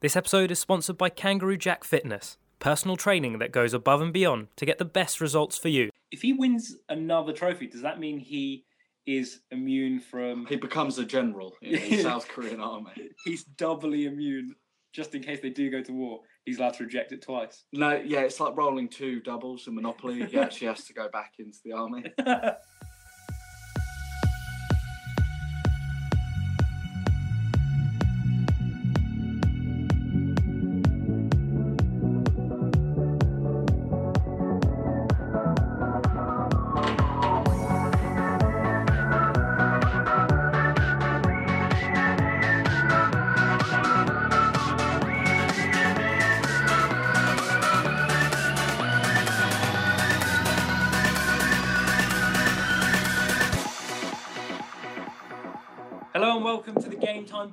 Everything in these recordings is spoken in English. This episode is sponsored by Kangaroo Jack Fitness, personal training that goes above and beyond to get the best results for you. If he wins another trophy, does that mean he is immune from... He becomes a general in the South Korean army. He's doubly immune, just in case they do go to war. He's allowed to reject it twice. No, yeah, it's like rolling two doubles in Monopoly. He actually has to go back into the army.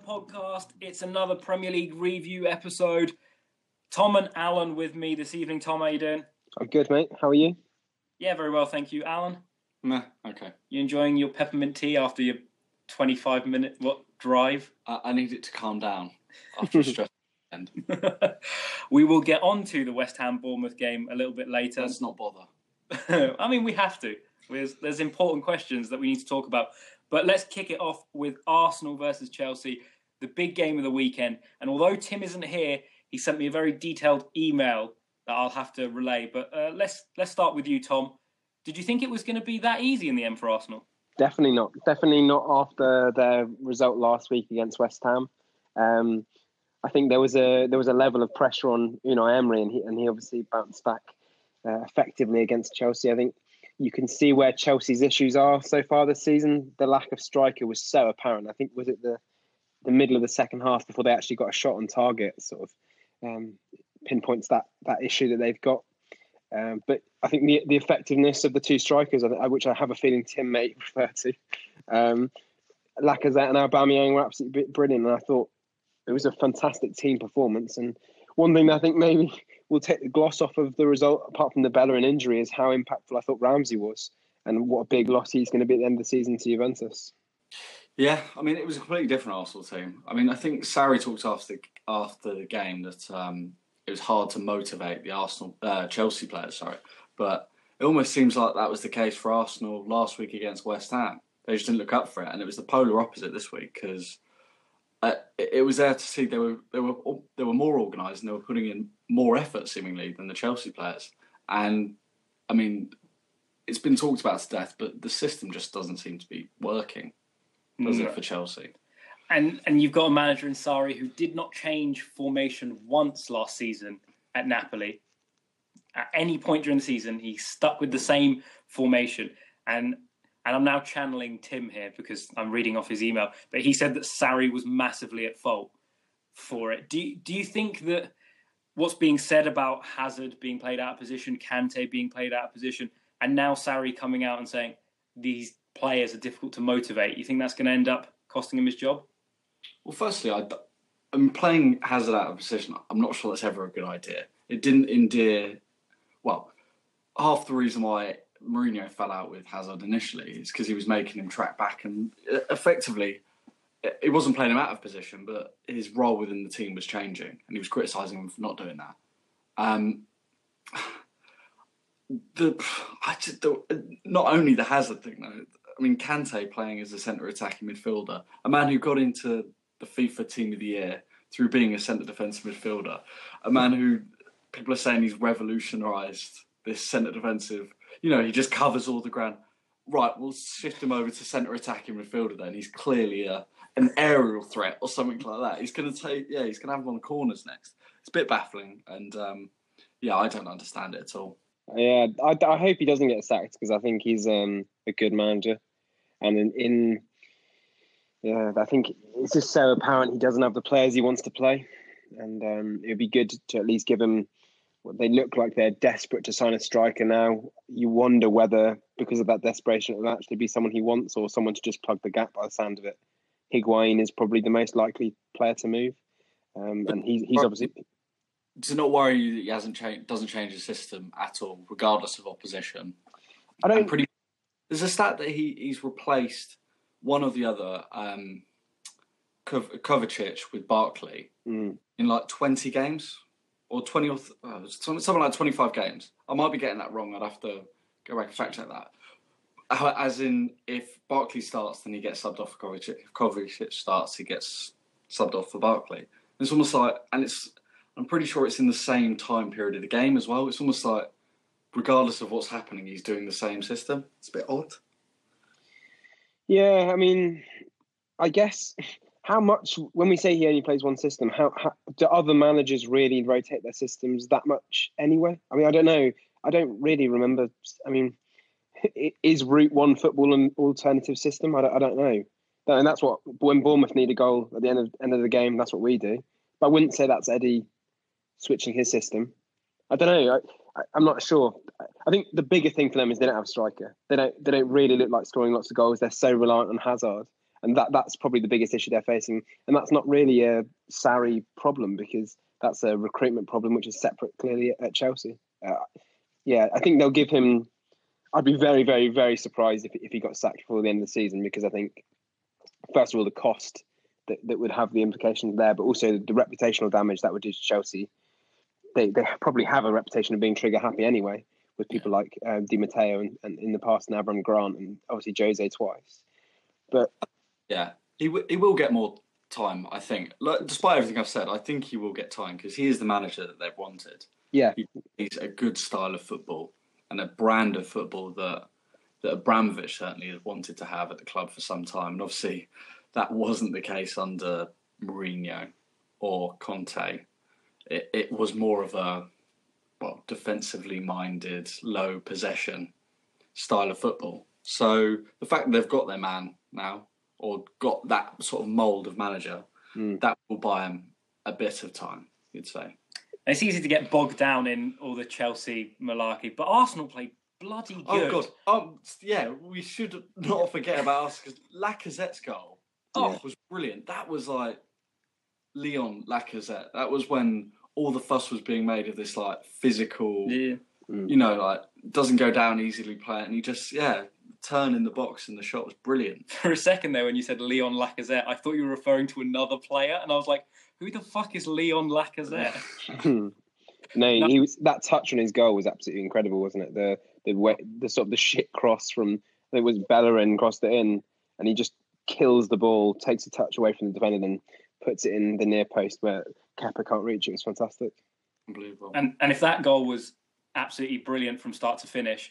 Podcast. It's another Premier League review episode. Tom and Alan with me this evening. Tom, how are you doing? I'm good, mate. How are you? Yeah, very well, thank you. Alan? Nah, okay. You enjoying your peppermint tea after your 25-minute drive? I need it to calm down after a stressful end. We will get on to the West Ham-Bournemouth game a little bit later. Let's not bother. I mean, we have to. There's important questions that we need to talk about. But let's kick it off with Arsenal versus Chelsea, the big game of the weekend. And although Tim isn't here, he sent me a very detailed email that I'll have to relay. But let's start with you, Tom. Did you think it was going to be that easy in the end for Arsenal? Definitely not. Definitely not after their result last week against West Ham. I think there was a level of pressure on Unai Emery, and he obviously bounced back effectively against Chelsea. I think you can see where Chelsea's issues are so far this season. The lack of striker was so apparent. I think, was it the middle of the second half before they actually got a shot on target, sort of pinpoints that issue that they've got. But I think the effectiveness of the two strikers, which I have a feeling Tim may refer to, Lacazette and Aubameyang were absolutely brilliant. And I thought it was a fantastic team performance. And one thing that I think maybe we'll take the gloss off of the result, apart from the Bellerin injury, is how impactful I thought Ramsey was and what a big loss he's going to be at the end of the season to Juventus. Yeah, I mean, it was a completely different Arsenal team. I mean, I think Sarri talked after the game that it was hard to motivate the Chelsea players, but it almost seems like that was the case for Arsenal last week against West Ham. They just didn't look up for it, and it was the polar opposite this week because... it was there to see they were more organised and they were putting in more effort seemingly than the Chelsea players. And I mean, it's been talked about to death, but the system just doesn't seem to be working, does it, for Chelsea? And you've got a manager in Sarri who did not change formation once last season at Napoli. At any point during the season, he stuck with the same formation. And I'm now channeling Tim here because I'm reading off his email. But he said that Sarri was massively at fault for it. Do you think that what's being said about Hazard being played out of position, Kante being played out of position, and now Sarri coming out and saying these players are difficult to motivate, you think that's going to end up costing him his job? Well, firstly, I'm playing Hazard out of position. I'm not sure that's ever a good idea. It didn't endear... Well, half the reason why Mourinho fell out with Hazard initially is because he was making him track back, and effectively it wasn't playing him out of position, but his role within the team was changing and he was criticising him for not doing that. Not only the Hazard thing though, I mean, Kante playing as a centre attacking midfielder, a man who got into the FIFA Team of the Year through being a centre defensive midfielder, a man who people are saying he's revolutionised this centre defensive. He just covers all the ground. Right, we'll shift him over to centre attacking midfielder then. He's clearly an aerial threat or something like that. He's going to have him on the corners next. It's a bit baffling, and I don't understand it at all. Yeah, I hope he doesn't get sacked because I think he's a good manager. And I think it's just so apparent he doesn't have the players he wants to play. And it would be good to at least give him... They look like they're desperate to sign a striker now. You wonder whether, because of that desperation, it will actually be someone he wants or someone to just plug the gap by the sound of it. Higuain is probably the most likely player to move. And he's obviously... Does it not worry you that he doesn't change his system at all, regardless of opposition? There's a stat that he's replaced one or the other Kovacic with Barkley in like 20 games or 20 or something like 25 games. I might be getting that wrong. I'd have to go back and fact check that. As in, if Barkley starts, then he gets subbed off for Kovacic. If Kovacic starts, he gets subbed off for Barkley. It's almost like, and it's, I'm pretty sure it's in the same time period of the game as well. It's almost like, regardless of what's happening, he's doing the same system. It's a bit odd. Yeah, I mean, I guess how much, when we say he only plays one system, how do other managers really rotate their systems that much anyway? I mean, I don't know. I don't really remember. I mean, is Route 1 football an alternative system? I don't know. And that's what, when Bournemouth need a goal at the end of the game, that's what we do. But I wouldn't say that's Eddie switching his system. I don't know. I'm not sure. I think the bigger thing for them is they don't have a striker. They don't really look like scoring lots of goals. They're so reliant on Hazard. And that's probably the biggest issue they're facing. And that's not really a Sarri problem, because that's a recruitment problem, which is separate, clearly, at Chelsea. Yeah, I think they'll give him... I'd be very, very, very surprised if he got sacked before the end of the season, because I think, first of all, the cost that would have the implications there, but also the reputational damage that would do to Chelsea. They probably have a reputation of being trigger-happy anyway, with people like Di Matteo and in the past, and Abraham Grant, and obviously Jose twice. But... yeah, he will get more time, I think. Look, despite everything I've said, I think he will get time because he is the manager that they've wanted. Yeah, he's a good style of football and a brand of football that Abramovich certainly has wanted to have at the club for some time. And obviously, that wasn't the case under Mourinho or Kante. It was more of a defensively minded, low possession style of football. So the fact that they've got their man now, or got that sort of mould of manager, that will buy him a bit of time, you'd say. It's easy to get bogged down in all the Chelsea malarkey, but Arsenal played bloody good. Oh, God. Yeah, we should not forget about us, because Lacazette's goal was brilliant. That was like Leon Lacazette. That was when all the fuss was being made of this like physical, you know, like doesn't go down easily player, and he just, turn in the box, and the shot was brilliant. For a second there, when you said Leon Lacazette, I thought you were referring to another player, and I was like, who the fuck is Leon Lacazette? No, he was, that touch on his goal was absolutely incredible, wasn't it? The sort of the shit cross from, it was Bellerin crossed it in, and he just kills the ball, takes a touch away from the defender, then puts it in the near post where Kepa can't reach it. It was fantastic. Unbelievable. And if that goal was absolutely brilliant from start to finish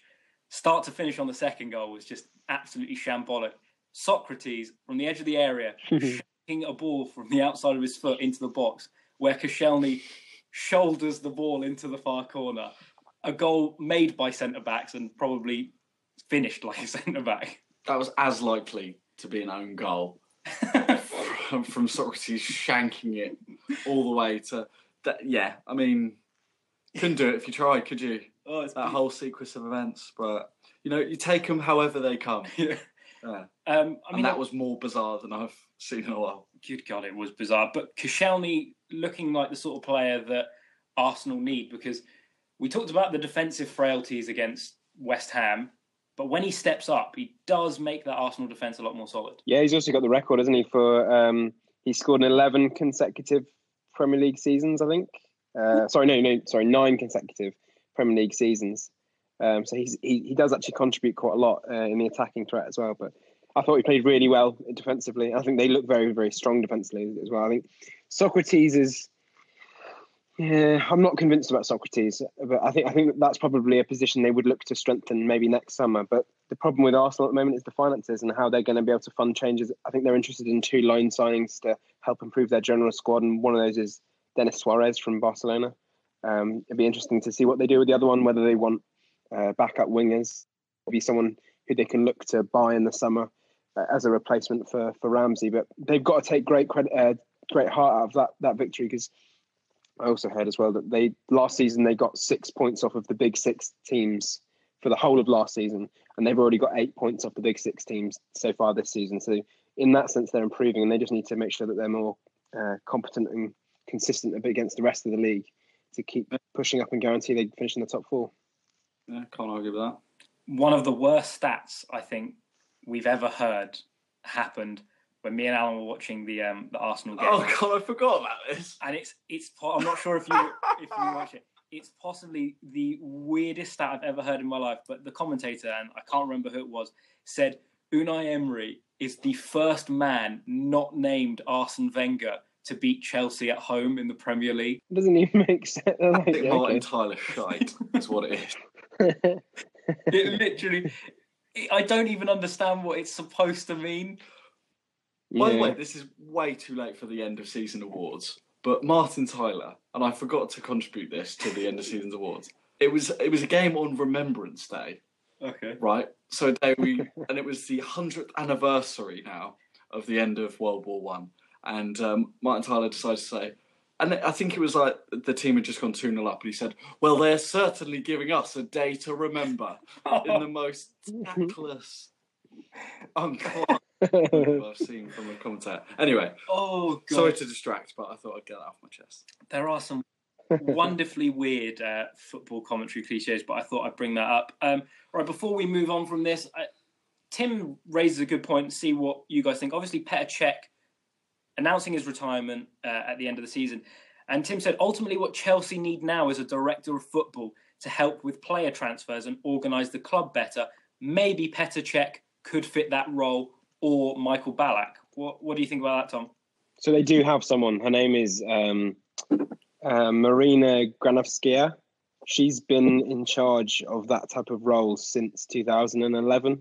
on the second goal was just absolutely shambolic. Socrates, from the edge of the area, shaking a ball from the outside of his foot into the box, where Koscielny shoulders the ball into the far corner. A goal made by centre-backs and probably finished like a centre-back. That was as likely to be an own goal from Socrates shanking it all the way to... yeah, I mean, couldn't do it if you tried, could you? Oh, it's that whole sequence of events, but you know, you take them however they come. I mean, that was more bizarre than I've seen in a while. Good God, it was bizarre. But Koscielny looking like the sort of player that Arsenal need, because we talked about the defensive frailties against West Ham, but when he steps up, he does make that Arsenal defence a lot more solid. Yeah, he's also got the record, hasn't he? For he scored in 11 consecutive Premier League seasons, I think. Sorry, 9 consecutive Premier League seasons, so he does actually contribute quite a lot in the attacking threat as well. But I thought he played really well defensively. I think they look very, very strong defensively as well. I think Socrates is, I'm not convinced about Socrates, but I think that's probably a position they would look to strengthen maybe next summer. But the problem with Arsenal at the moment is the finances and how they're going to be able to fund changes. I think they're interested in 2 loan signings to help improve their general squad, and one of those is Denis Suarez from Barcelona. It'd be interesting to see what they do with the other one, whether they want backup wingers, maybe someone who they can look to buy in the summer as a replacement for Ramsey. But they've got to take great heart out of that victory, because I also heard as well that last season they got 6 points off of the big 6 teams for the whole of last season, and they've already got 8 points off the big 6 teams so far this season. So in that sense, they're improving, and they just need to make sure that they're more competent and consistent against the rest of the league to keep pushing up and guarantee they finish in the top 4. Yeah, can't argue with that. One of the worst stats I think we've ever heard happened when me and Alan were watching the Arsenal game. Oh God, I forgot about this. And it's I'm not sure if you watch it. It's possibly the weirdest stat I've ever heard in my life. But the commentator, and I can't remember who it was, said Unai Emery is the first man not named Arsene Wenger to beat Chelsea at home in the Premier League. It doesn't even make sense. I think Martin Tyler shite is what it is. It literally, I don't even understand what it's supposed to mean. Yeah. By the way, this is way too late for the end of season awards, but Martin Tyler, and I forgot to contribute this to the end of season's awards, it was a game on Remembrance Day. Okay. Right? So a day and it was the 100th anniversary now of the end of World War One. And Martin Tyler decided to say, and I think it was like the team had just gone 2-0 up, and he said, well, they're certainly giving us a day to remember in the most tactless, uncomfortable I've seen from a commentator. Anyway, sorry to distract, but I thought I'd get that off my chest. There are some wonderfully weird football commentary cliches, but I thought I'd bring that up. Right, before we move on from this, Tim raises a good point, see what you guys think. Obviously, Petr Cech announcing his retirement at the end of the season. And Tim said, ultimately what Chelsea need now is a director of football to help with player transfers and organise the club better. Maybe Petr Cech could fit that role, or Michael Ballack. What do you think about that, Tom? So they do have someone. Her name is Marina Granovskaya. She's been in charge of that type of role since 2011.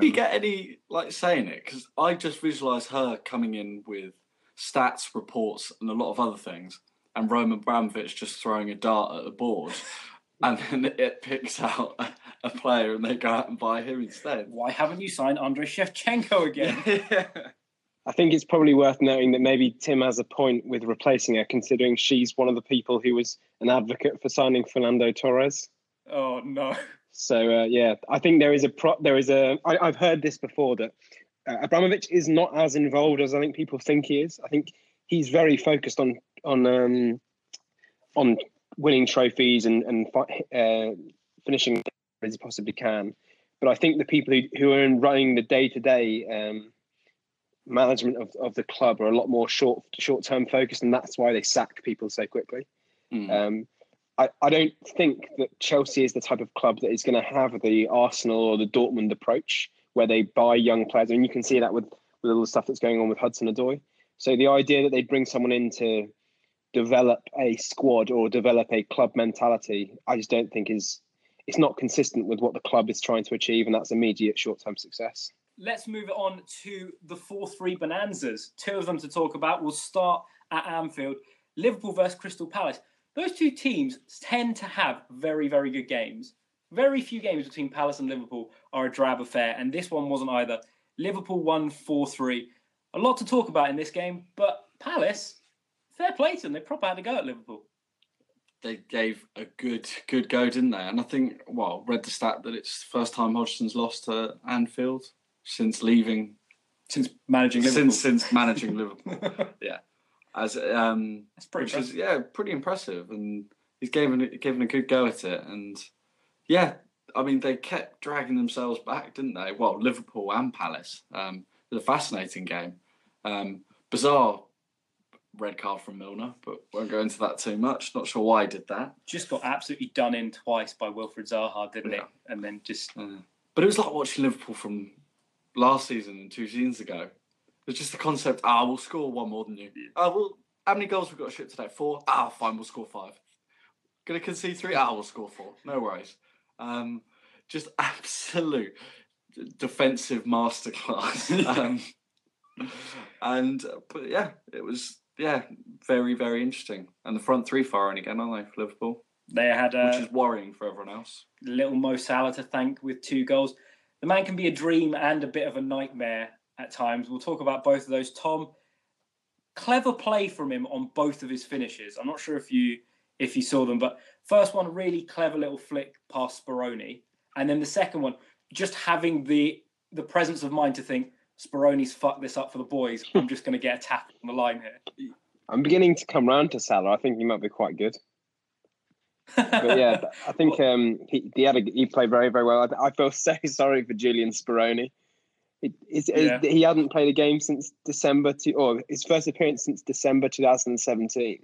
Do you get any like saying it? Because I just visualise her coming in with stats, reports, and a lot of other things, and Roman Abramovich just throwing a dart at a board, and then it picks out a player, and they go out and buy him instead. Why haven't you signed Andrei Shevchenko again? Yeah. I think it's probably worth noting that maybe Tim has a point with replacing her, considering she's one of the people who was an advocate for signing Fernando Torres. Oh no. So, I think I've heard this before, that Abramovich is not as involved as I think people think he is. I think he's very focused on winning trophies and finishing as he possibly can. But I think the people who are running the day-to-day management of the club are a lot more short-term focused, and that's why they sack people so quickly. Mm. I don't think that Chelsea is the type of club that is going to have the Arsenal or the Dortmund approach, where they buy young players. I mean, you can see that with all the stuff that's going on with Hudson-Odoi. So the idea that they bring someone in to develop a squad or develop a club mentality, I just don't think it's not consistent with what the club is trying to achieve, and that's immediate short-term success. Let's move on to the 4-3 bonanzas. Two of them to talk about. We'll start at Anfield. Liverpool versus Crystal Palace. Those two teams tend to have very, very good games. Very few games between Palace and Liverpool are a drab affair, and this one wasn't either. Liverpool won 4-3. A lot to talk about in this game, but Palace, fair play to them. They probably had a go at Liverpool. They gave a good go, didn't they? And I think, read the stat that it's the first time Hodgson's lost to Anfield since managing Liverpool. Yeah. That's pretty impressive. Pretty impressive, and he's given a good go at it. And I mean, they kept dragging themselves back, didn't they? Well, Liverpool and Palace. It was a fascinating game. Bizarre red card from Milner, but won't go into that too much. Not sure why he did that. Just got absolutely done in twice by Wilfried Zaha, didn't it? And then just. But it was like watching Liverpool from last season and two seasons ago. It's just the concept, we'll score one more than you. How many goals we've got shipped today? 4? Fine, we'll score 5. Going to concede 3? We'll score 4. No worries. Just absolute defensive masterclass. It was, very, very interesting. And the front three firing again, aren't they, for Liverpool? They had which is worrying for everyone else. Little Mo Salah to thank with 2 goals. The man can be a dream and a bit of a nightmare at times. We'll talk about both of those. Tom, clever play from him on both of his finishes. I'm not sure if you saw them, but first one, really clever little flick past Speroni. And then the second one, just having the presence of mind to think, Speroni's fucked this up for the boys. I'm just going to get a tap on the line here. I'm beginning to come round to Salah. I think he might be quite good. But I think he played very, very well. I feel so sorry for Julian Speroni. He hadn't played a game since his first appearance since December 2017.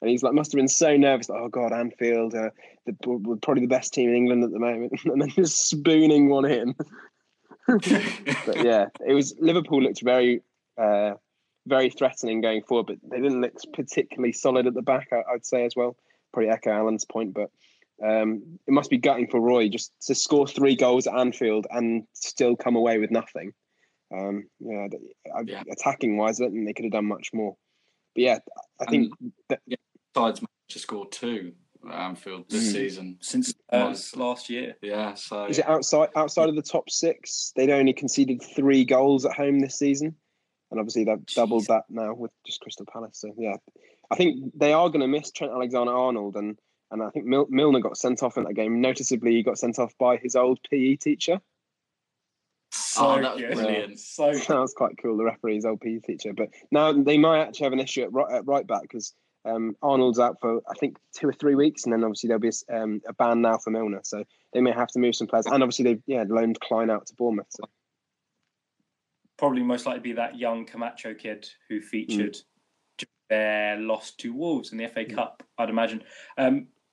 And he's like, must have been so nervous. Like, oh God, Anfield, we're probably the best team in England at the moment. And then just spooning one in. But yeah, it was, Liverpool looked very, very threatening going forward, but they didn't look particularly solid at the back, I'd say as well. Probably echo Alan's point, but it must be gutting for Roy just to score 3 goals at Anfield and still come away with nothing. Attacking wise, I don't think they could have done much more. But yeah, I think sides managed to score 2 at Anfield this season since last year. Yeah, so is it outside of the top 6? They'd only conceded 3 goals at home this season, and obviously they've doubled that now with just Crystal Palace. So yeah, I think they are going to miss Trent Alexander-Arnold, and I think Milner got sent off in that game. Noticeably, he got sent off by his old PE teacher. That was brilliant. That was quite cool, the referee's old PE teacher. But now they might actually have an issue at right back because Arnold's out for, I think, 2 or 3 weeks, and then obviously there'll be a ban now for Milner. So they may have to move some players. And obviously they've loaned Klein out to Bournemouth. So. Probably most likely be that young Camacho kid who featured their loss to Wolves in the FA Cup, I'd imagine.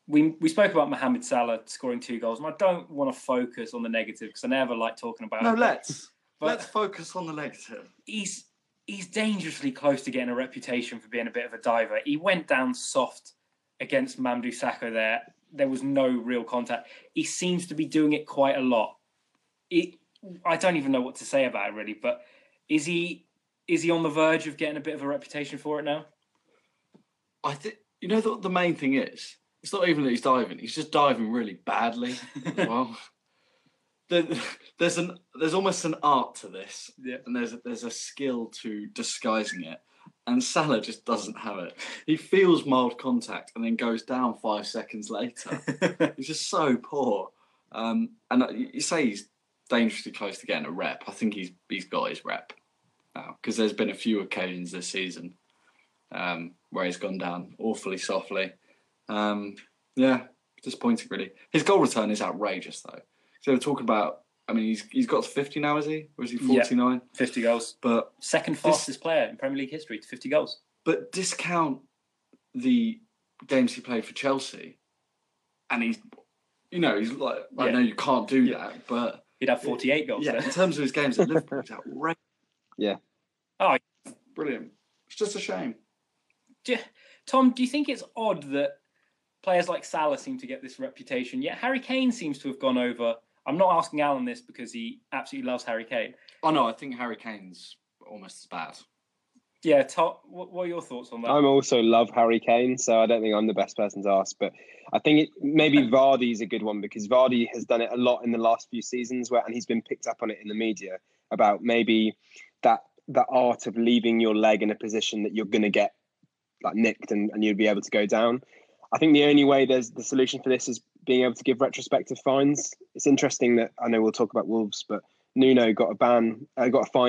We spoke about Mohamed Salah scoring 2 goals, and I don't want to focus on the negative because I never like talking about it. Let's focus on the negative. He's dangerously close to getting a reputation for being a bit of a diver. He went down soft against Mamadou Sakho there. There was no real contact. He seems to be doing it quite a lot. I don't even know what to say about it really, but is he on the verge of getting a bit of a reputation for it now? I think the main thing is, it's not even that he's diving; he's just diving really badly. Well, there's almost an art to this, and there's a skill to disguising it. And Salah just doesn't have it. He feels mild contact and then goes down 5 seconds later. He's just so poor. And you say he's dangerously close to getting a rep. I think he's got his rep now because there's been a few occasions this season where he's gone down awfully softly. Disappointing really. His goal return is outrageous though. So we're talking about, I mean, he's got to 50 now, is he? Or is he 49? 50 goals. But second fastest player in Premier League history to 50 goals. But discount the games he played for Chelsea, and he's like, I know you can't do that, but he'd have 48 goals. Yeah, then. In terms of his games at Liverpool, it's outrageous. Yeah. Oh, brilliant. It's just a shame. Tom, do you think it's odd that players like Salah seem to get this reputation, yet Harry Kane seems to have gone over? I'm not asking Alan this because he absolutely loves Harry Kane. Oh no, I think Harry Kane's almost as bad. Yeah, Tom, what are your thoughts on that? I also love Harry Kane, so I don't think I'm the best person to ask, but I think maybe Vardy's a good one because Vardy has done it a lot in the last few seasons, and he's been picked up on it in the media about maybe that art of leaving your leg in a position that you're going to get like nicked and you'd be able to go down. I think the only way there's the solution for this is being able to give retrospective fines. It's interesting that, I know we'll talk about Wolves, but Nuno got a fine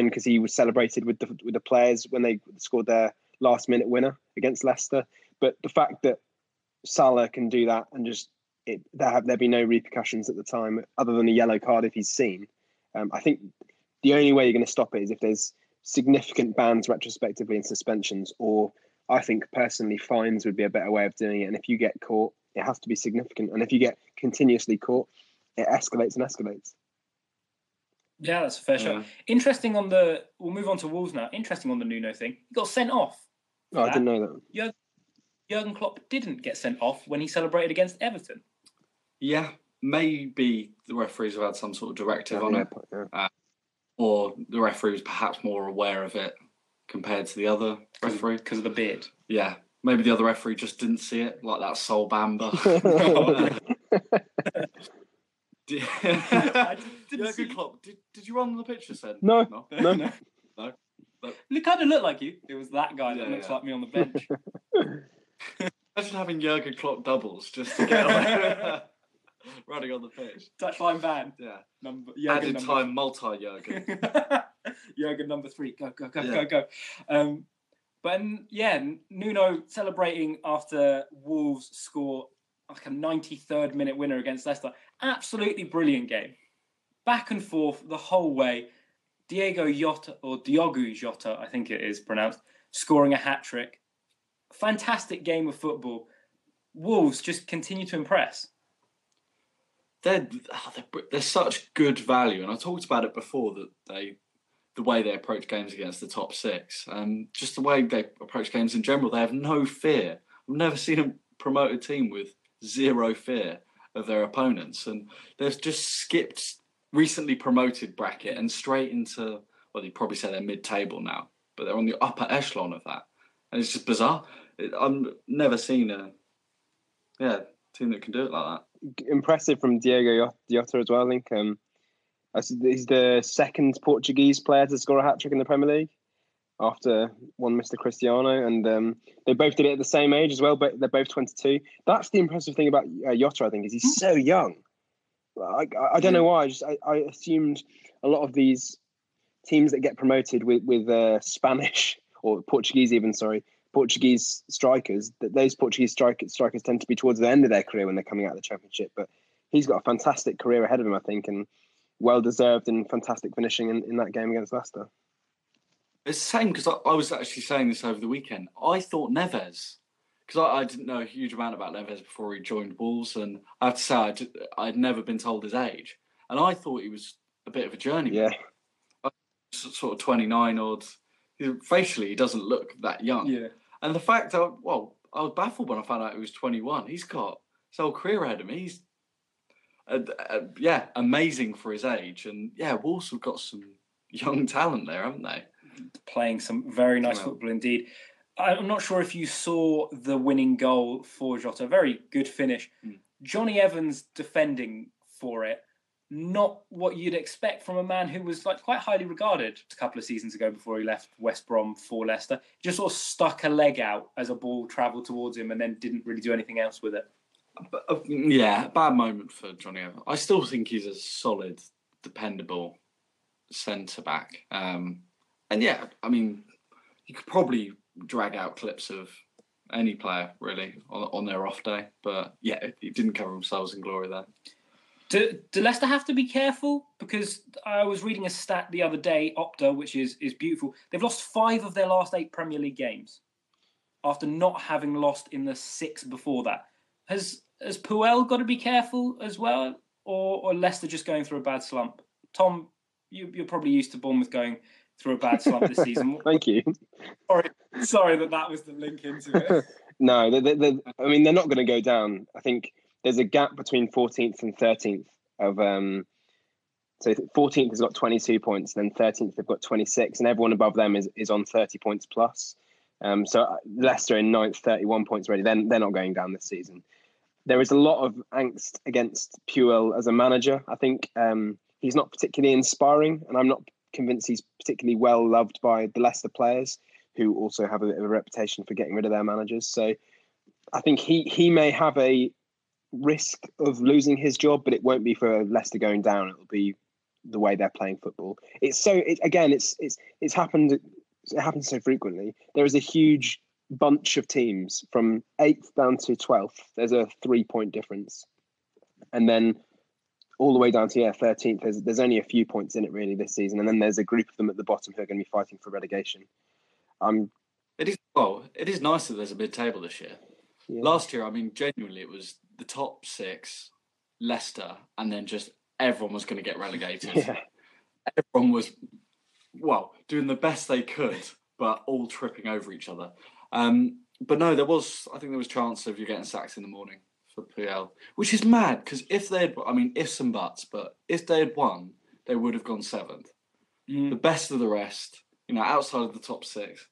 because he was celebrated with the players when they scored their last minute winner against Leicester. But the fact that Salah can do that and just there'd be no repercussions at the time other than a yellow card if he's seen. I think the only way you're going to stop it is if there's significant bans retrospectively and suspensions, or I think personally fines would be a better way of doing it. And if you get caught, it has to be significant. And if you get continuously caught, it escalates and escalates. Yeah, that's a fair shot. Interesting on we'll move on to Wolves now. Interesting on the Nuno thing. He got sent off. Oh, I didn't know that. Jürgen Klopp didn't get sent off when he celebrated against Everton. Yeah, maybe the referees have had some sort of directive on it. Yeah. Or the referee was perhaps more aware of it compared to the other referee. Because of the beard. Yeah. Maybe the other referee just didn't see it, like that Sol Bamba. I didn't see Klopp. Did you run on the picture, said? No. It kind of looked like you. It was that guy that looks like me on the bench. Imagine having Jürgen Klopp doubles just to get away. Running on the pitch. Touchline ban. Yeah. Added time multi-Jürgen. Jürgen number 3. Go. But yeah, Nuno celebrating after Wolves score like a 93rd minute winner against Leicester. Absolutely brilliant game. Back and forth the whole way. Diogo Jota, I think it is pronounced, scoring a hat-trick. Fantastic game of football. Wolves just continue to impress. They're such good value, and I talked about it before, that the way they approach games against the top six, and just the way they approach games in general, they have no fear. I've never seen a promoted team with zero fear of their opponents, and they've just skipped recently promoted bracket and straight into, well, you'd probably say they're mid-table now, but they're on the upper echelon of that, and it's just bizarre. I've never seen a team that can do it like that. Impressive from Diogo Jota as well, I think. He's the second Portuguese player to score a hat-trick in the Premier League after one Mr. Cristiano, and they both did it at the same age as well, but they're both 22. That's the impressive thing about Jota, I think, is he's so young. I don't know why. I assumed a lot of these teams that get promoted with Spanish or Portuguese even, Portuguese strikers, that those Portuguese strikers tend to be towards the end of their career when they're coming out of the Championship. But he's got a fantastic career ahead of him, I think, and well-deserved and fantastic finishing in that game against Leicester. It's the same, because I was actually saying this over the weekend. I thought Neves, because I didn't know a huge amount about Neves before he joined Wolves, and I have to say I'd never been told his age. And I thought he was a bit of a journeyman. Yeah. Sort of 29-odd. Facially, he doesn't look that young. Yeah. And the fact I was baffled when I found out he was 21. He's got his whole career ahead of me. He's, amazing for his age. And, Wolves have got some young talent there, haven't they? Playing some very nice football indeed. I'm not sure if you saw the winning goal for Jota. Very good finish. Mm. Johnny Evans defending for it. Not what you'd expect from a man who was quite highly regarded a couple of seasons ago before he left West Brom for Leicester. Just sort of stuck a leg out as a ball travelled towards him and then didn't really do anything else with it. Yeah, bad moment for Johnny Evans. I still think he's a solid, dependable centre-back. You could probably drag out clips of any player, really, on their off day. But, he didn't cover themselves in glory there. Do Leicester have to be careful? Because I was reading a stat the other day, Opta, which is beautiful. They've lost 5 of their last 8 Premier League games after not having lost in the 6 before that. Has Puel got to be careful as well? Or Leicester just going through a bad slump? Tom, you're probably used to Bournemouth going through a bad slump this season. Thank you. Sorry that was the link into it. No, they're not going to go down. I think there's a gap between 14th and 13th of, 14th has got 22 points, then 13th they've got 26, and everyone above them is on 30 points plus. So Leicester in 9th, 31 points already. They're not going down this season. There is a lot of angst against Puel as a manager. I think he's not particularly inspiring, and I'm not convinced he's particularly well loved by the Leicester players, who also have a bit of a reputation for getting rid of their managers. So I think he may have a risk of losing his job, but it won't be for Leicester going down. It'll be the way they're playing football. It happens so frequently. There is a huge bunch of teams from 8th down to 12th. There's a 3-point difference, and then all the way down to 13th. There's only a few points in it really this season, and then there's a group of them at the bottom who are going to be fighting for relegation. It is nice that there's a mid-table this year. Yeah. Last year, genuinely, it was the top 6, Leicester, and then just everyone was going to get relegated. Yeah. Everyone was, doing the best they could, but all tripping over each other. But no, there was chance of you getting sacked in the morning for PL, which is mad, because if they'd, ifs and buts, but if they had won, they would have gone 7th. Mm. The best of the rest, outside of the top 6.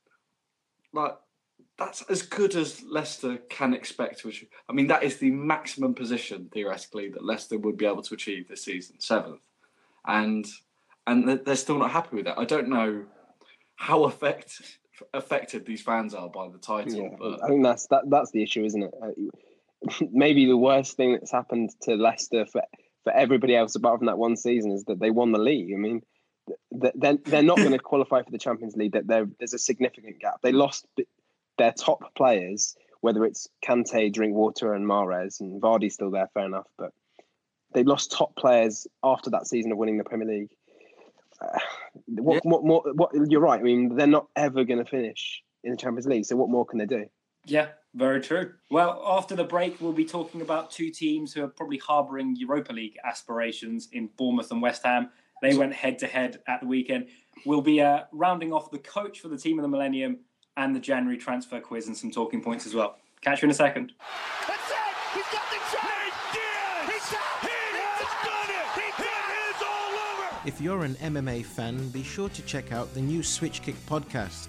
That's as good as Leicester can expect to achieve. That is the maximum position, theoretically, that Leicester would be able to achieve this season, 7th. And they're still not happy with that. I don't know how affected these fans are by the title. Yeah, but I think that's the issue, isn't it? Maybe the worst thing that's happened to Leicester for everybody else apart from that one season is that they won the league. They're not going to qualify for the Champions League. There's a significant gap. They lost their top players, whether it's Kante, Drinkwater and Mahrez, and Vardy's still there, fair enough, but they lost top players after that season of winning the Premier League. What more? You're right. I mean, they're not ever going to finish in the Champions League. So what more can they do? Yeah, very true. Well, after the break, we'll be talking about two teams who are probably harbouring Europa League aspirations in Bournemouth and West Ham. They went head-to-head at the weekend. We'll be rounding off the coach for the team of the millennium and the January transfer quiz and some talking points as well. Catch you in a second. That's it! He's got the try! He's out! He's done it! He did his all over! If you're an MMA fan, be sure to check out the new Switch Kick podcast.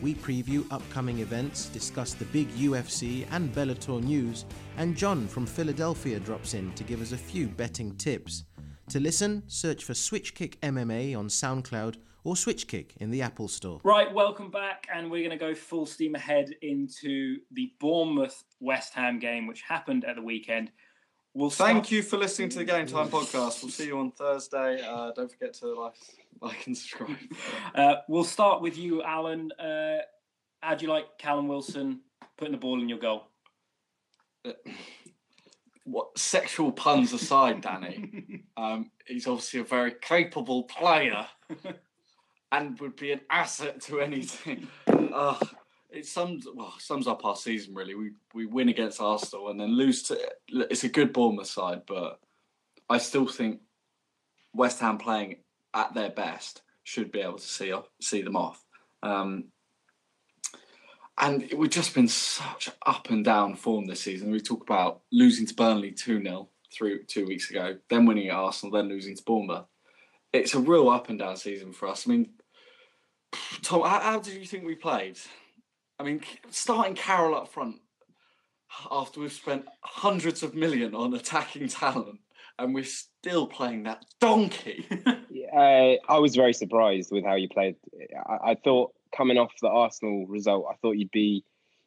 We preview upcoming events, discuss the big UFC and Bellator news, and John from Philadelphia drops in to give us a few betting tips. To listen, search for Switchkick MMA on SoundCloud or Switchkick in the Apple Store. Right, welcome back, and we're going to go full steam ahead into the Bournemouth-West Ham game, which happened at the weekend. Thank you for listening to the Game Time podcast. We'll see you on Thursday. Don't forget to like and subscribe. We'll start with you, Alan. How do you like Callum Wilson putting the ball in your goal? What sexual puns aside, Danny, he's obviously a very capable player and would be an asset to any team. It sums up our season, really. We win against Arsenal and then lose to... It's a good Bournemouth side, but I still think West Ham playing at their best should be able to see them off. And we've just been such up and down form this season. We talk about losing to Burnley 2-0 through 2 weeks ago, then winning at Arsenal, then losing to Bournemouth. It's a real up and down season for us. I mean, Tom, how do you think we played? I mean, starting Carroll up front after we've spent hundreds of million on attacking talent and we're still playing that donkey. I was very surprised with how you played. I thought coming off the Arsenal result, I thought you'd be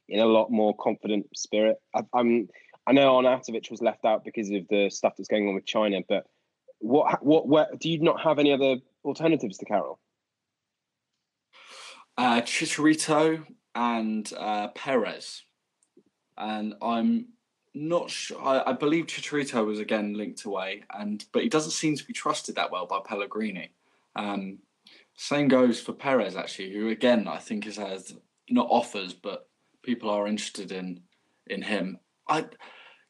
in a lot more confident spirit. I know Arnautovic was left out because of the stuff that's going on with China, but where, do you not have any other alternatives to Carroll? Chicharito and Perez, and I'm not sure. I believe Chicharito was again linked away, but he doesn't seem to be trusted that well by Pellegrini. Same goes for Perez, actually, who again I think has had not offers, but people are interested in him.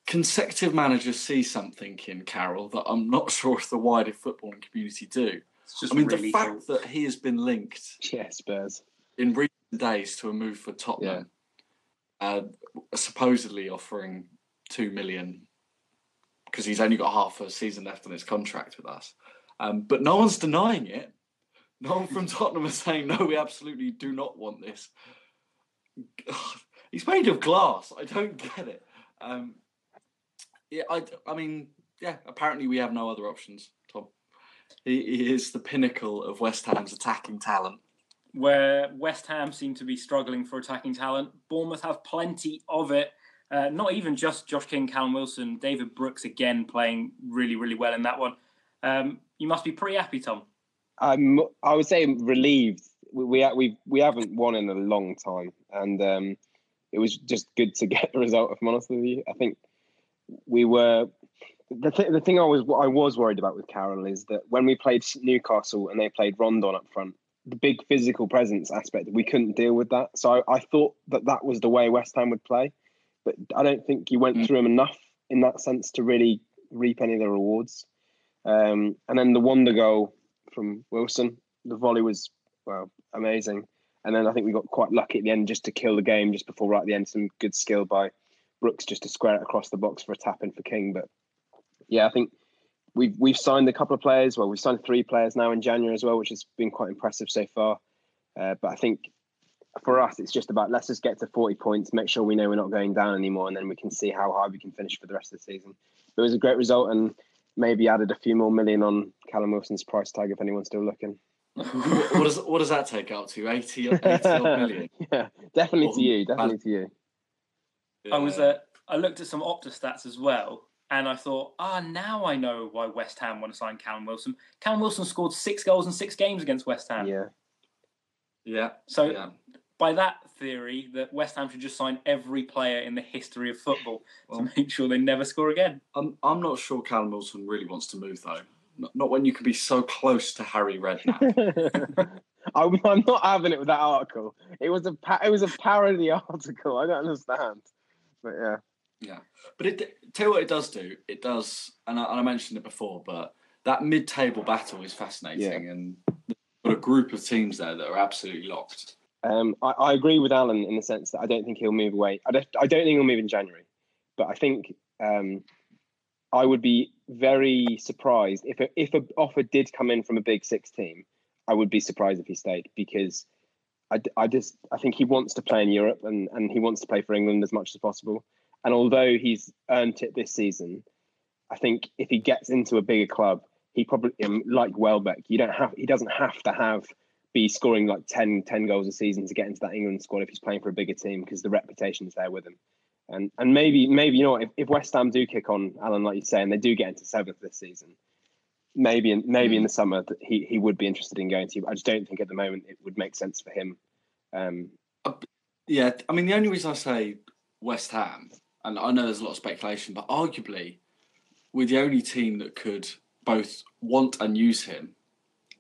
Consecutive managers see something in Carroll that I'm not sure if the wider footballing community do. The fact that he has been linked, Spurs in days to a move for Tottenham, supposedly offering $2 million because he's only got half a season left on his contract with us. But no one's denying it. No one from Tottenham is saying, no, we absolutely do not want this. He's made of glass. I don't get it. Apparently we have no other options, Tom. He is the pinnacle of West Ham's attacking talent. Where West Ham seem to be struggling for attacking talent, Bournemouth have plenty of it. Not even just Josh King, Callum Wilson, David Brooks again playing really, really well in that one. You must be pretty happy, Tom. I would say relieved. We haven't won in a long time, and it was just good to get the result, if I'm honest with you. I think we were... The thing I was worried about with Carroll is that when we played Newcastle and they played Rondon up front, the big physical presence aspect, we couldn't deal with that. So I thought that was the way West Ham would play, but I don't think you went through them enough in that sense to really reap any of the rewards. And then the wonder goal from Wilson, the volley was, amazing. And then I think we got quite lucky at the end just to kill the game just before right at the end, some good skill by Brooks just to square it across the box for a tap-in for King. But yeah, I think We've signed a couple of players. Well, we've signed 3 players now in January as well, which has been quite impressive so far. But I think for us, it's just about let's just get to 40 points, make sure we know we're not going down anymore, and then we can see how high we can finish for the rest of the season. It was a great result and maybe added a few more million on Callum Wilson's price tag if anyone's still looking. What does that take up to? 80 million? Yeah, definitely to you. Yeah. I looked at some Opta stats as well. And I thought, now I know why West Ham want to sign Callum Wilson. Callum Wilson scored 6 goals in 6 games against West Ham. Yeah. So by that theory, that West Ham should just sign every player in the history of football to make sure they never score again. I'm not sure Callum Wilson really wants to move, though. Not when you can be so close to Harry Redknapp. I'm not having it with that article. It was a parody article. I don't understand. But yeah. Yeah. But tell you what it does do. It does, and I mentioned it before, but that mid-table battle is fascinating. Yeah. And there's a group of teams there that are absolutely locked. I agree with Alan in the sense that I don't think he'll move away. I don't think he'll move in January. But I think I would be very surprised if an offer did come in from a big six team. I would be surprised if he stayed, because I think he wants to play in Europe and he wants to play for England as much as possible. And although he's earned it this season, I think if he gets into a bigger club, he probably, like Welbeck, he doesn't have to be scoring like 10 goals a season to get into that England squad if he's playing for a bigger team, because the reputation is there with him. And maybe you know what, if West Ham do kick on, Alan, like you say, and they do get into 7th this season, maybe in the summer he would be interested in going to. But I just don't think at the moment it would make sense for him. Yeah, I mean, the only reason I say West Ham, and I know there's a lot of speculation, but arguably we're the only team that could both want and use him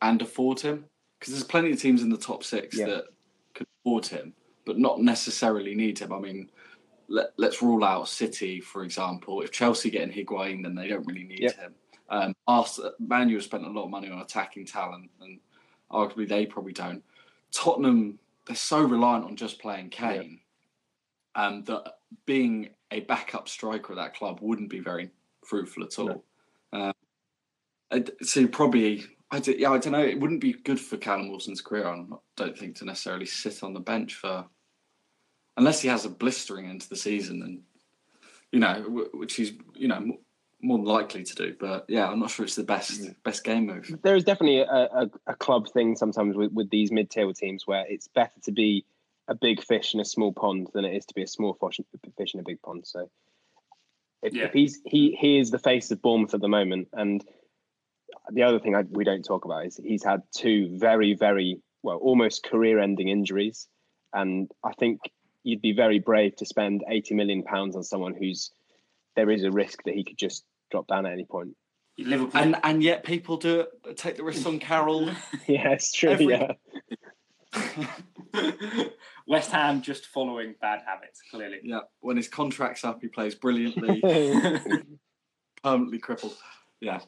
and afford him, because there's plenty of teams in the top six that could afford him but not necessarily need him. I mean, let's rule out City, for example. If Chelsea get in Higuain, then they don't really need him. Man U have spent a lot of money on attacking talent, and arguably they probably don't. Tottenham, they're so reliant on just playing Kane that being a backup striker at that club wouldn't be very fruitful at all. No. So probably, I don't know, it wouldn't be good for Callum Wilson's career, I don't think, to necessarily sit on the bench for... Unless he has a blistering end to the season, and you know, which he's more than likely to do. But yeah, I'm not sure it's the best game move. There is definitely a club thing sometimes with these mid-table teams where it's better to be a big fish in a small pond than it is to be a small fish in a big pond. So if he is the face of Bournemouth at the moment, and the other thing we don't talk about is he's had two very, very, well, almost career-ending injuries, and I think you'd be very brave to spend £80 million on someone who's, there is a risk that he could just drop down at any point. Liverpool. And yet people do it, take the risk on Carroll. Yeah, it's true. West Ham just following bad habits, clearly. Yeah, when his contract's up, he plays brilliantly. Permanently crippled. Yeah.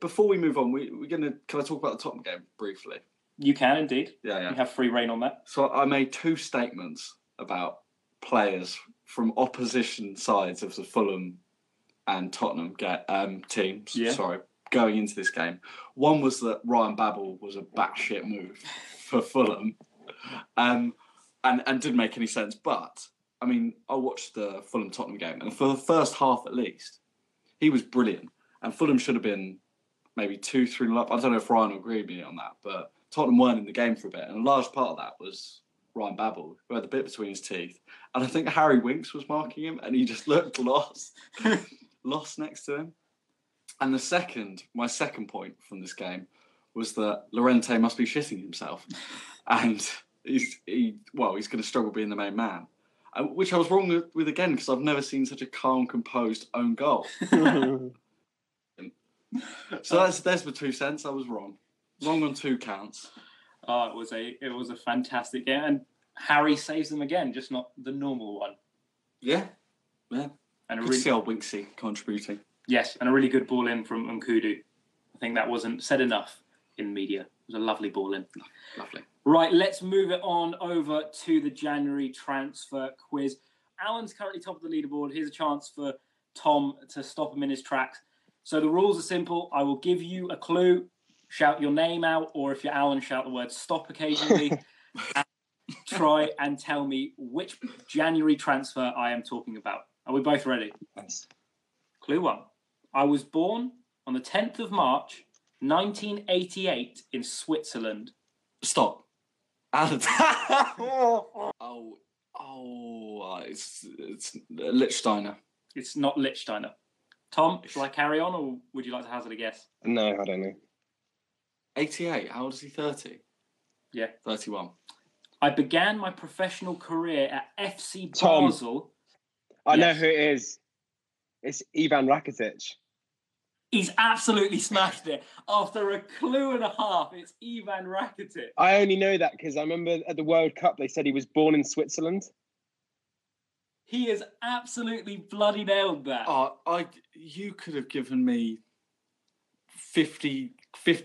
Before we move on, can I talk about the Tottenham game briefly? You can indeed. Yeah. You have free reign on that. So I made two statements about players from opposition sides of the Fulham and Tottenham teams. Yeah. Sorry, going into this game. One was that Ryan Babel was a batshit move for Fulham, and didn't make any sense. But I mean, I watched the Fulham Tottenham game, and for the first half at least, he was brilliant. And Fulham should have been maybe 2-3 up. I don't know if Ryan will agree with me on that, but Tottenham weren't in the game for a bit, and a large part of that was Ryan Babel, who had the bit between his teeth. And I think Harry Winks was marking him, and he just looked lost next to him. And my second point from this game was that Llorente must be shitting himself. And he's going to struggle being the main man, which I was wrong with again, because I've never seen such a calm, composed own goal. So there's my 2 cents. I was wrong. Long on two counts. Oh, it was a fantastic game, and Harry saves them again, just not the normal one. Yeah. And good to see old Winksy contributing. Yes, and a really good ball in from Nkudu. I think that wasn't said enough in media. It was a lovely ball in. Lovely. Right, let's move it on over to the January transfer quiz. Alan's currently top of the leaderboard. Here's a chance for Tom to stop him in his tracks. So the rules are simple. I will give you a clue. Shout your name out, or if you're Alan, shout the word stop occasionally. And try and tell me which January transfer I am talking about. Are we both ready? Yes. Clue one. I was born on the 10th of March, 1988 in Switzerland. Stop. Alan. It's Lichtsteiner. It's not Lichtsteiner. Tom, shall I carry on, or would you like to hazard a guess? No, I don't know. 88, how old is he, 30? Yeah. 31. I began my professional career at FC Basel. Tom, I know who it is. It's Ivan Rakitic. He's absolutely smashed it. After a clue and a half, it's Ivan Rakitic. I only know that because I remember at the World Cup, they said he was born in Switzerland. He has absolutely bloody nailed that. Oh, you could have given me 50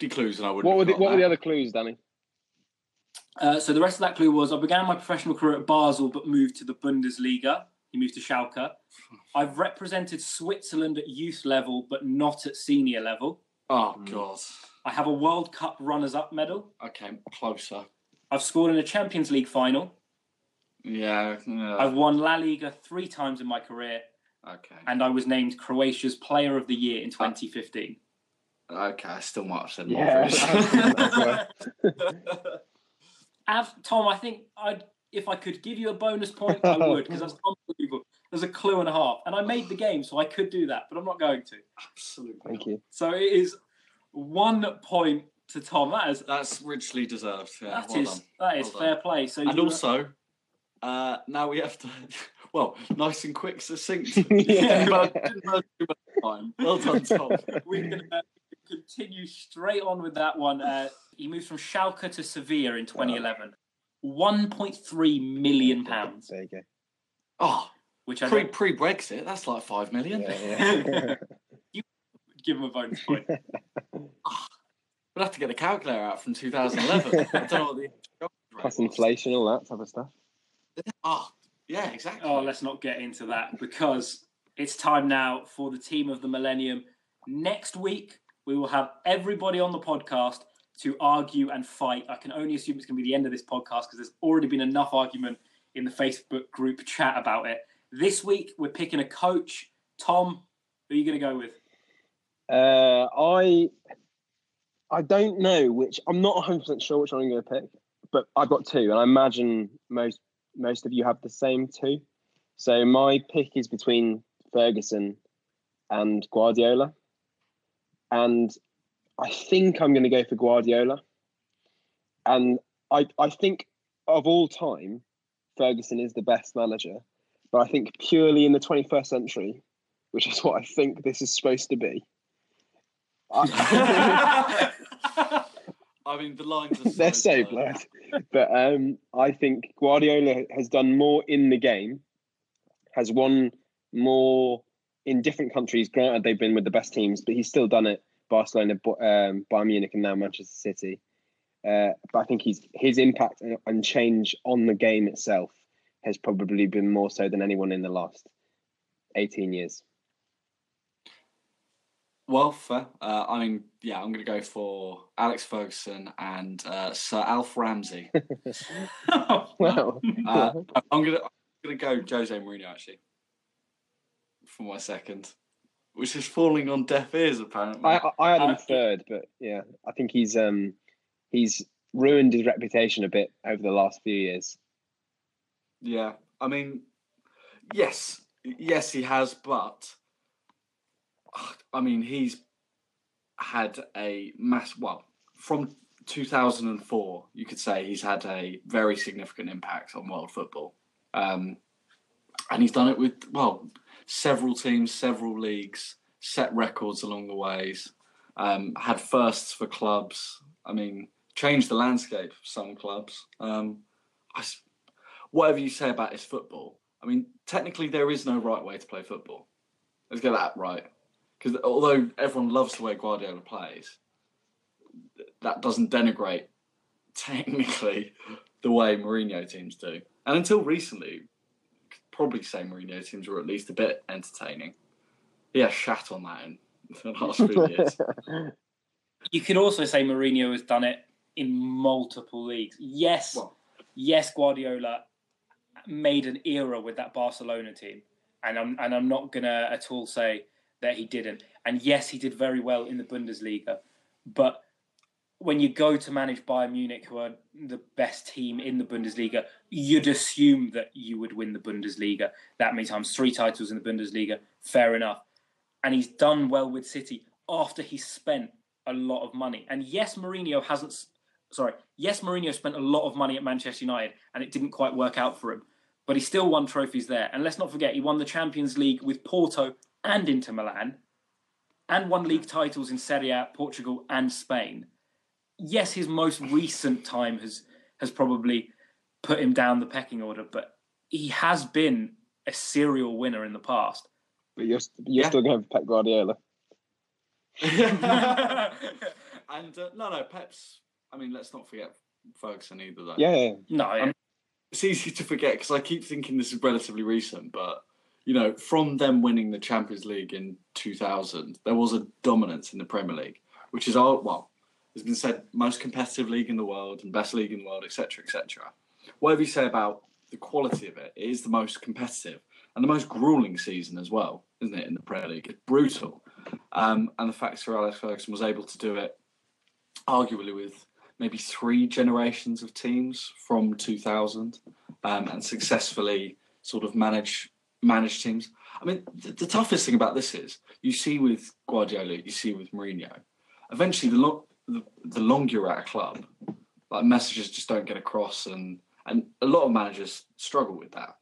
clues and I wouldn't have got that. What were the other clues, Danny? So the rest of that clue was, I began my professional career at Basel, but moved to the Bundesliga. He moved to Schalke. I've represented Switzerland at youth level, but not at senior level. Oh, God. I have a World Cup runners-up medal. Okay, closer. I've scored in a Champions League final. Yeah. I've won La Liga 3 times in my career. Okay. And I was named Croatia's Player of the Year in 2015. Okay, I still might have said more. Yeah. Tom, I think if I could give you a bonus point, I would, because that's unbelievable. There's a clue and a half. And I made the game, so I could do that, but I'm not going to. Absolutely. Thank you. So it is 1 point to Tom. That's richly deserved. Yeah, that is fair play. So now we have to... Well, nice and quick, succinct. Yeah. But I didn't have too much time. Well done, Tom. We can continue straight on with that one. He moved from Schalke to Sevilla in 2011. £1.3 million. There you go. Oh, which pre-Brexit, that's like 5 million. Yeah. You give him a bonus point. Oh, we'll have to get the calculator out from 2011. I don't know what the plus inflation, all that type of stuff. Oh, yeah, exactly. Oh, let's not get into that because it's time now for the team of the millennium. Next week, we will have everybody on the podcast to argue and fight. I can only assume it's going to be the end of this podcast because there's already been enough argument in the Facebook group chat about it. This week, we're picking a coach. Tom, who are you going to go with? I don't know which. I'm not 100% sure which one I'm going to pick, but I've got two, and I imagine most of you have the same two. So my pick is between Ferguson and Guardiola. And I think I'm going to go for Guardiola. And I think of all time, Ferguson is the best manager. But I think purely in the 21st century, which is what I think this is supposed to be. I mean, the lines are they're so blurred. But I think Guardiola has done more in the game, has won more in different countries. Granted, they've been with the best teams, but he's still done it. Barcelona, Bayern Munich, and now Manchester City. But I think his impact and change on the game itself has probably been more so than anyone in the last 18 years. Well, I'm going to go for Alex Ferguson and Sir Alf Ramsey. Wow. I'm going to go Jose Mourinho, actually, for my second. Which is falling on deaf ears, apparently. I had him third, but yeah, I think he's ruined his reputation a bit over the last few years. Yeah, I mean, yes, he has, but I mean, he's had a from 2004, you could say he's had a very significant impact on world football, and he's done it with several teams, several leagues, set records along the ways, had firsts for clubs. I mean, changed the landscape for some clubs. Whatever you say about his football, I mean, technically there is no right way to play football. Let's get that right. Because although everyone loves the way Guardiola plays, that doesn't denigrate, technically, the way Mourinho teams do. And until recently, probably say Mourinho teams were at least a bit entertaining. Yeah, shat on that in the last few years. You could also say Mourinho has done it in multiple leagues. Yes, Guardiola made an era with that Barcelona team, and I'm not gonna at all say that he didn't. And yes, he did very well in the Bundesliga, but when you go to manage Bayern Munich, who are the best team in the Bundesliga, you'd assume that you would win the Bundesliga. That many times, 3 titles in the Bundesliga, fair enough. And he's done well with City after he spent a lot of money. And yes, Mourinho spent a lot of money at Manchester United and it didn't quite work out for him, but he still won trophies there. And let's not forget, he won the Champions League with Porto and Inter Milan. and won league titles in Serie A, Portugal and Spain. Yes, his most recent time has probably put him down the pecking order, but he has been a serial winner in the past. But you're still going for Pep Guardiola. And no, Pep's... I mean, let's not forget Ferguson either, though. Yeah. No. It's easy to forget because I keep thinking this is relatively recent, but, you know, from them winning the Champions League in 2000, there was a dominance in the Premier League, which is, it's been said, most competitive league in the world and best league in the world, etc., etc. Whatever you say about the quality of it, it is the most competitive and the most gruelling season as well, isn't it, in the Premier League? It's brutal. And the fact Sir Alex Ferguson was able to do it arguably with maybe three generations of teams from 2000 and successfully sort of manage teams. I mean, the toughest thing about this is you see with Guardiola, you see with Mourinho, eventually the longer you're at a club, like messages just don't get across, and a lot of managers struggle with that.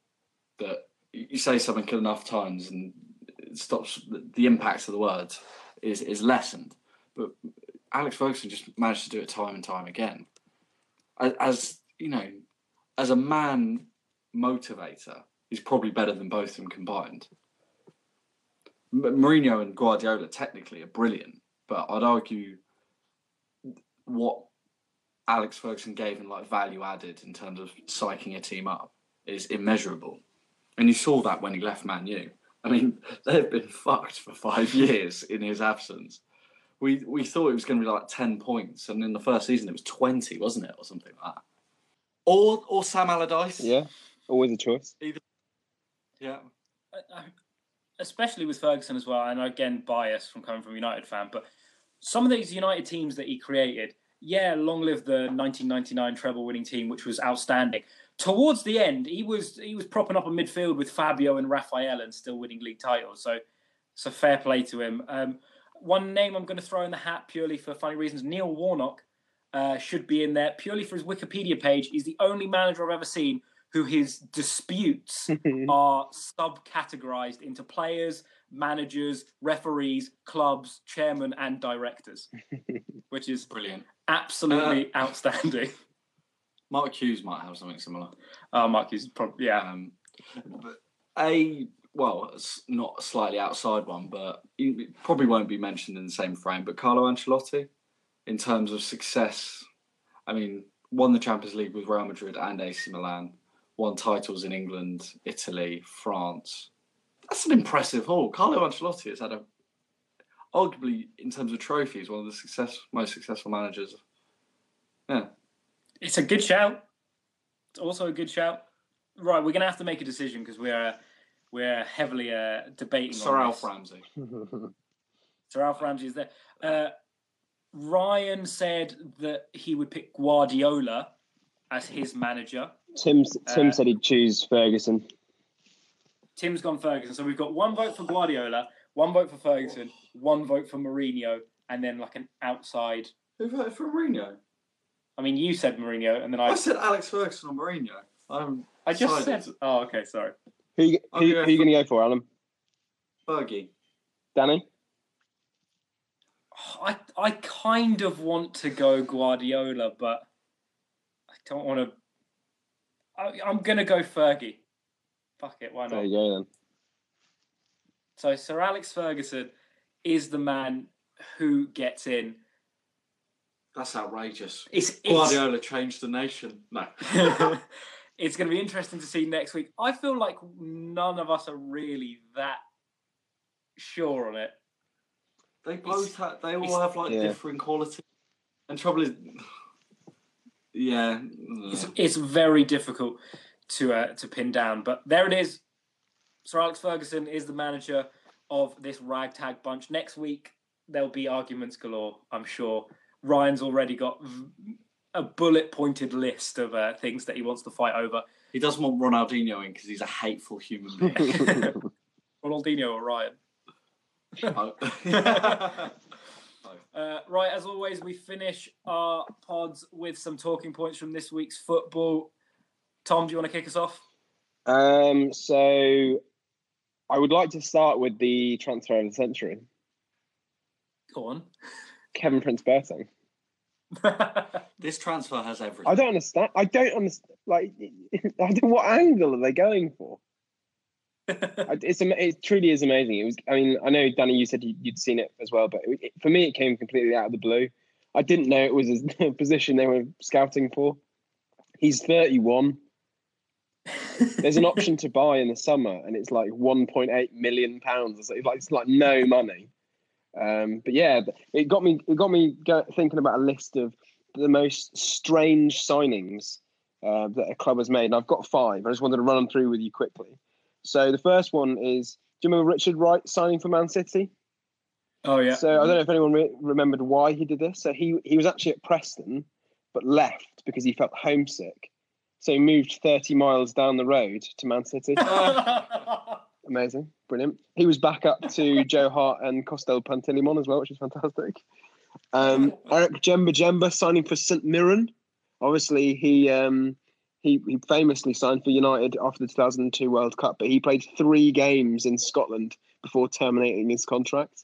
That you say something enough times and it stops, the impact of the words is lessened. But Alex Ferguson just managed to do it time and time again. As you know, as a man motivator, he's probably better than both of them combined. Mourinho and Guardiola technically are brilliant, but I'd argue what Alex Ferguson gave in like value added in terms of psyching a team up is immeasurable. And you saw that when he left Man U. I mean, they've been fucked for 5 years in his absence. We thought it was going to be like 10 points, and in the first season it was 20, wasn't it, or something like that. Or Sam Allardyce. Yeah, always a choice. Either. Yeah. Especially with Ferguson as well, and again, bias from coming from a United fan, but some of these United teams that he created, long live the 1999 treble-winning team, which was outstanding. Towards the end, he was propping up a midfield with Fabio and Raphael and still winning league titles, so fair play to him. One name I'm going to throw in the hat purely for funny reasons, Neil Warnock should be in there purely for his Wikipedia page. He's the only manager I've ever seen who his disputes are sub-categorised into players, managers, referees, clubs, chairman and directors, which is brilliant, absolutely outstanding. Mark Hughes might have something similar. Mark Hughes, probably, yeah. It's not a slightly outside one, but it probably won't be mentioned in the same frame, but Carlo Ancelotti, in terms of success, I mean, won the Champions League with Real Madrid and AC Milan, won titles in England, Italy, France. That's an impressive haul. Carlo Ancelotti has had arguably, in terms of trophies, one of the most successful managers. Yeah. It's a good shout. It's also a good shout. Right, we're going to have to make a decision because we're heavily debating Sir on this. Sir Alf Ramsey. Sir Alf Ramsey is there. Ryan said that he would pick Guardiola as his manager. Tim said he'd choose Ferguson. Tim's gone Ferguson. So we've got one vote for Guardiola, one vote for Ferguson, one vote for Mourinho, and then like an outside... Who voted for Mourinho? I mean, you said Mourinho, and then I said Alex Ferguson or Mourinho. I just said... Oh, okay, sorry. Who are you going to go for, Alan? Fergie. Danny? Oh, I kind of want to go Guardiola, but I don't want to... I'm going to go Fergie. Fuck it, why not? There you go, then. So Sir Alex Ferguson is the man who gets in. That's outrageous. Guardiola changed the nation. No. It's going to be interesting to see next week. I feel like none of us are really that sure on it. They both they all have like different qualities. And trouble is... yeah. It's very difficult to pin down. But there it is. Sir Alex Ferguson is the manager of this ragtag bunch. Next week, there'll be arguments galore, I'm sure. Ryan's already got a bullet-pointed list of things that he wants to fight over. He doesn't want Ronaldinho in because he's a hateful human being. Ronaldinho or Ryan? Right, as always, we finish our pods with some talking points from this week's football. Tom, do you want to kick us off? So I would like to start with the transfer of the century. Go on. Kevin Prince Boateng. This transfer has everything. I don't understand. Like, what angle are they going for? It truly is amazing. It was. I mean, I know Danny, you said you'd seen it as well, but for me, it came completely out of the blue. I didn't know it was a position they were scouting for. He's 31. There's an option to buy in the summer, and it's like £1.8 million. It's like no money. But yeah, it got me. It got me thinking about a list of the most strange signings that a club has made, and I've got 5. I just wanted to run them through with you quickly. So the first one is, do you remember Richard Wright signing for Man City? Oh yeah. So I don't know if anyone remembered why he did this. So he was actually at Preston, but left because he felt homesick. So he moved 30 miles down the road to Man City. Amazing. Brilliant. He was back up to Joe Hart and Costello Pantilimon as well, which is fantastic. Eric Jemba signing for St Mirren. Obviously, he famously signed for United after the 2002 World Cup, but he played 3 games in Scotland before terminating his contract.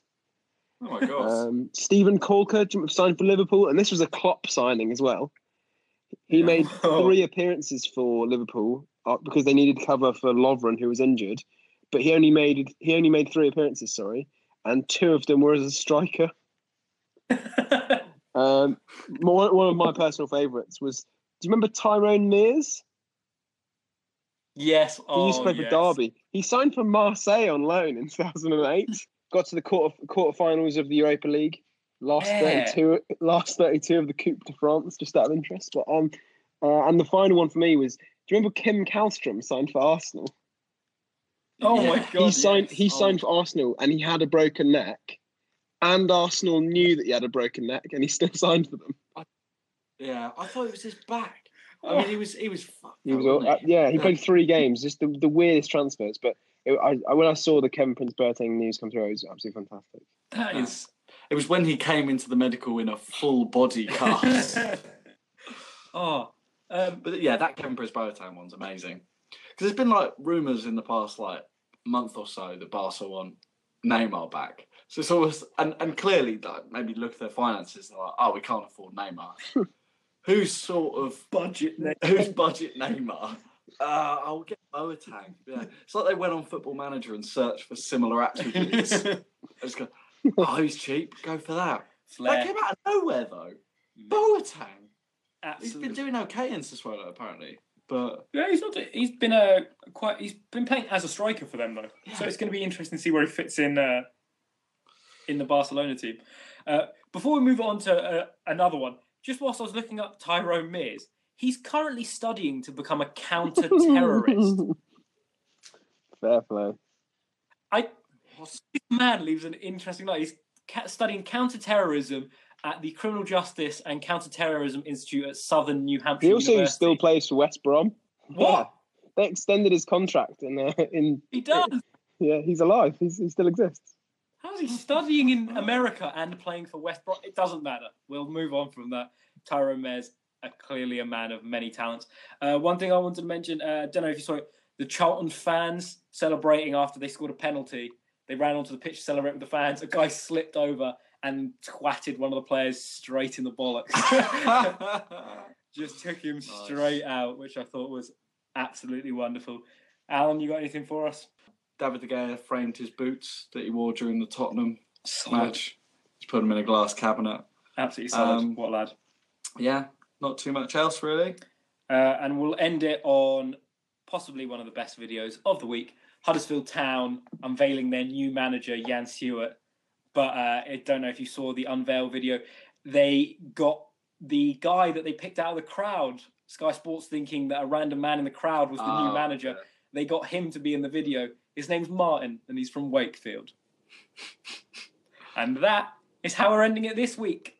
Oh, my gosh. Stephen Colker signed for Liverpool, and this was a Klopp signing as well. He made 3 appearances for Liverpool because they needed cover for Lovren, who was injured, but he only made 3 appearances, and 2 of them were as a striker. One of my personal favourites was, do you remember Tyrone Mears? Yes. He used to play for Derby. He signed for Marseille on loan in 2008. Got to the quarterfinals of the Europa League. Last 32 of the Coupe de France, just out of interest. But and the final one for me was, do you remember Kim Kallstrom signed for Arsenal? Oh yeah. My God! He signed for Arsenal, and he had a broken neck, and Arsenal knew that he had a broken neck, and he still signed for them. I thought it was his back. I mean, he was fucked. He played 3 games. Just the weirdest transfers. But when I saw the Kevin Prince Boateng news come through, it was absolutely fantastic. That is. It was when he came into the medical in a full body cast. But yeah, that Kevin Prince Boateng one's amazing. Because there's been like rumours in the past like month or so that Barca want Neymar back. So it's almost and clearly like, maybe look at their finances and they're like, oh, we can't afford Neymar. Who's budget Neymar? I'll get Boateng. Yeah. It's like they went on Football Manager and searched for similar attributes. Oh, he's cheap. Go for that. Flair. That came out of nowhere, though. Boateng. Absolutely. He's been doing okay in Sassuolo, apparently. But yeah, he's not. He's been playing as a striker for them, though. Yeah. So it's going to be interesting to see where he fits in the Barcelona team. Before we move on to another one, just whilst I was looking up Tyrone Mears, he's currently studying to become a counter-terrorist. Fair play. This man leaves an interesting life. He's studying counterterrorism at the Criminal Justice and Counterterrorism Institute at Southern New Hampshire University. Still plays for West Brom. What? Yeah. They extended his contract. He does? Yeah, he's alive. He still exists. How's he studying in America and playing for West Brom? It doesn't matter. We'll move on from that. Tyrone Mears, clearly a man of many talents. One thing I wanted to mention, I don't know if you saw it, the Charlton fans celebrating after they scored a penalty. They ran onto the pitch to celebrate with the fans. A guy slipped over and twatted one of the players straight in the bollocks. Just took him straight out, which I thought was absolutely wonderful. Alan, you got anything for us? David De Gea framed his boots that he wore during the Tottenham match. He's put them in a glass cabinet. Absolutely solid. What a lad. Yeah, not too much else, really. And we'll end it on possibly one of the best videos of the week. Huddersfield Town unveiling their new manager, Jan Stewart. But I don't know if you saw the unveil video. They got the guy that they picked out of the crowd, Sky Sports thinking that a random man in the crowd was the new manager. Yeah. They got him to be in the video. His name's Martin, and he's from Wakefield. And that is how we're ending it this week.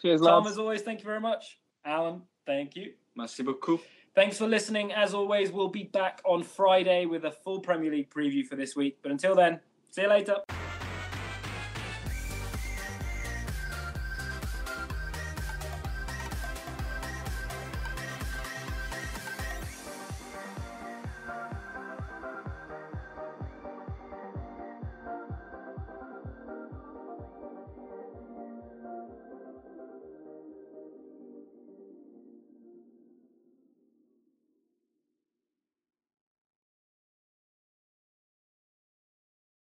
Cheers, Tom, as always, thank you very much. Alan, thank you. Merci beaucoup. Thanks for listening. As always, we'll be back on Friday with a full Premier League preview for this week. But until then, see you later.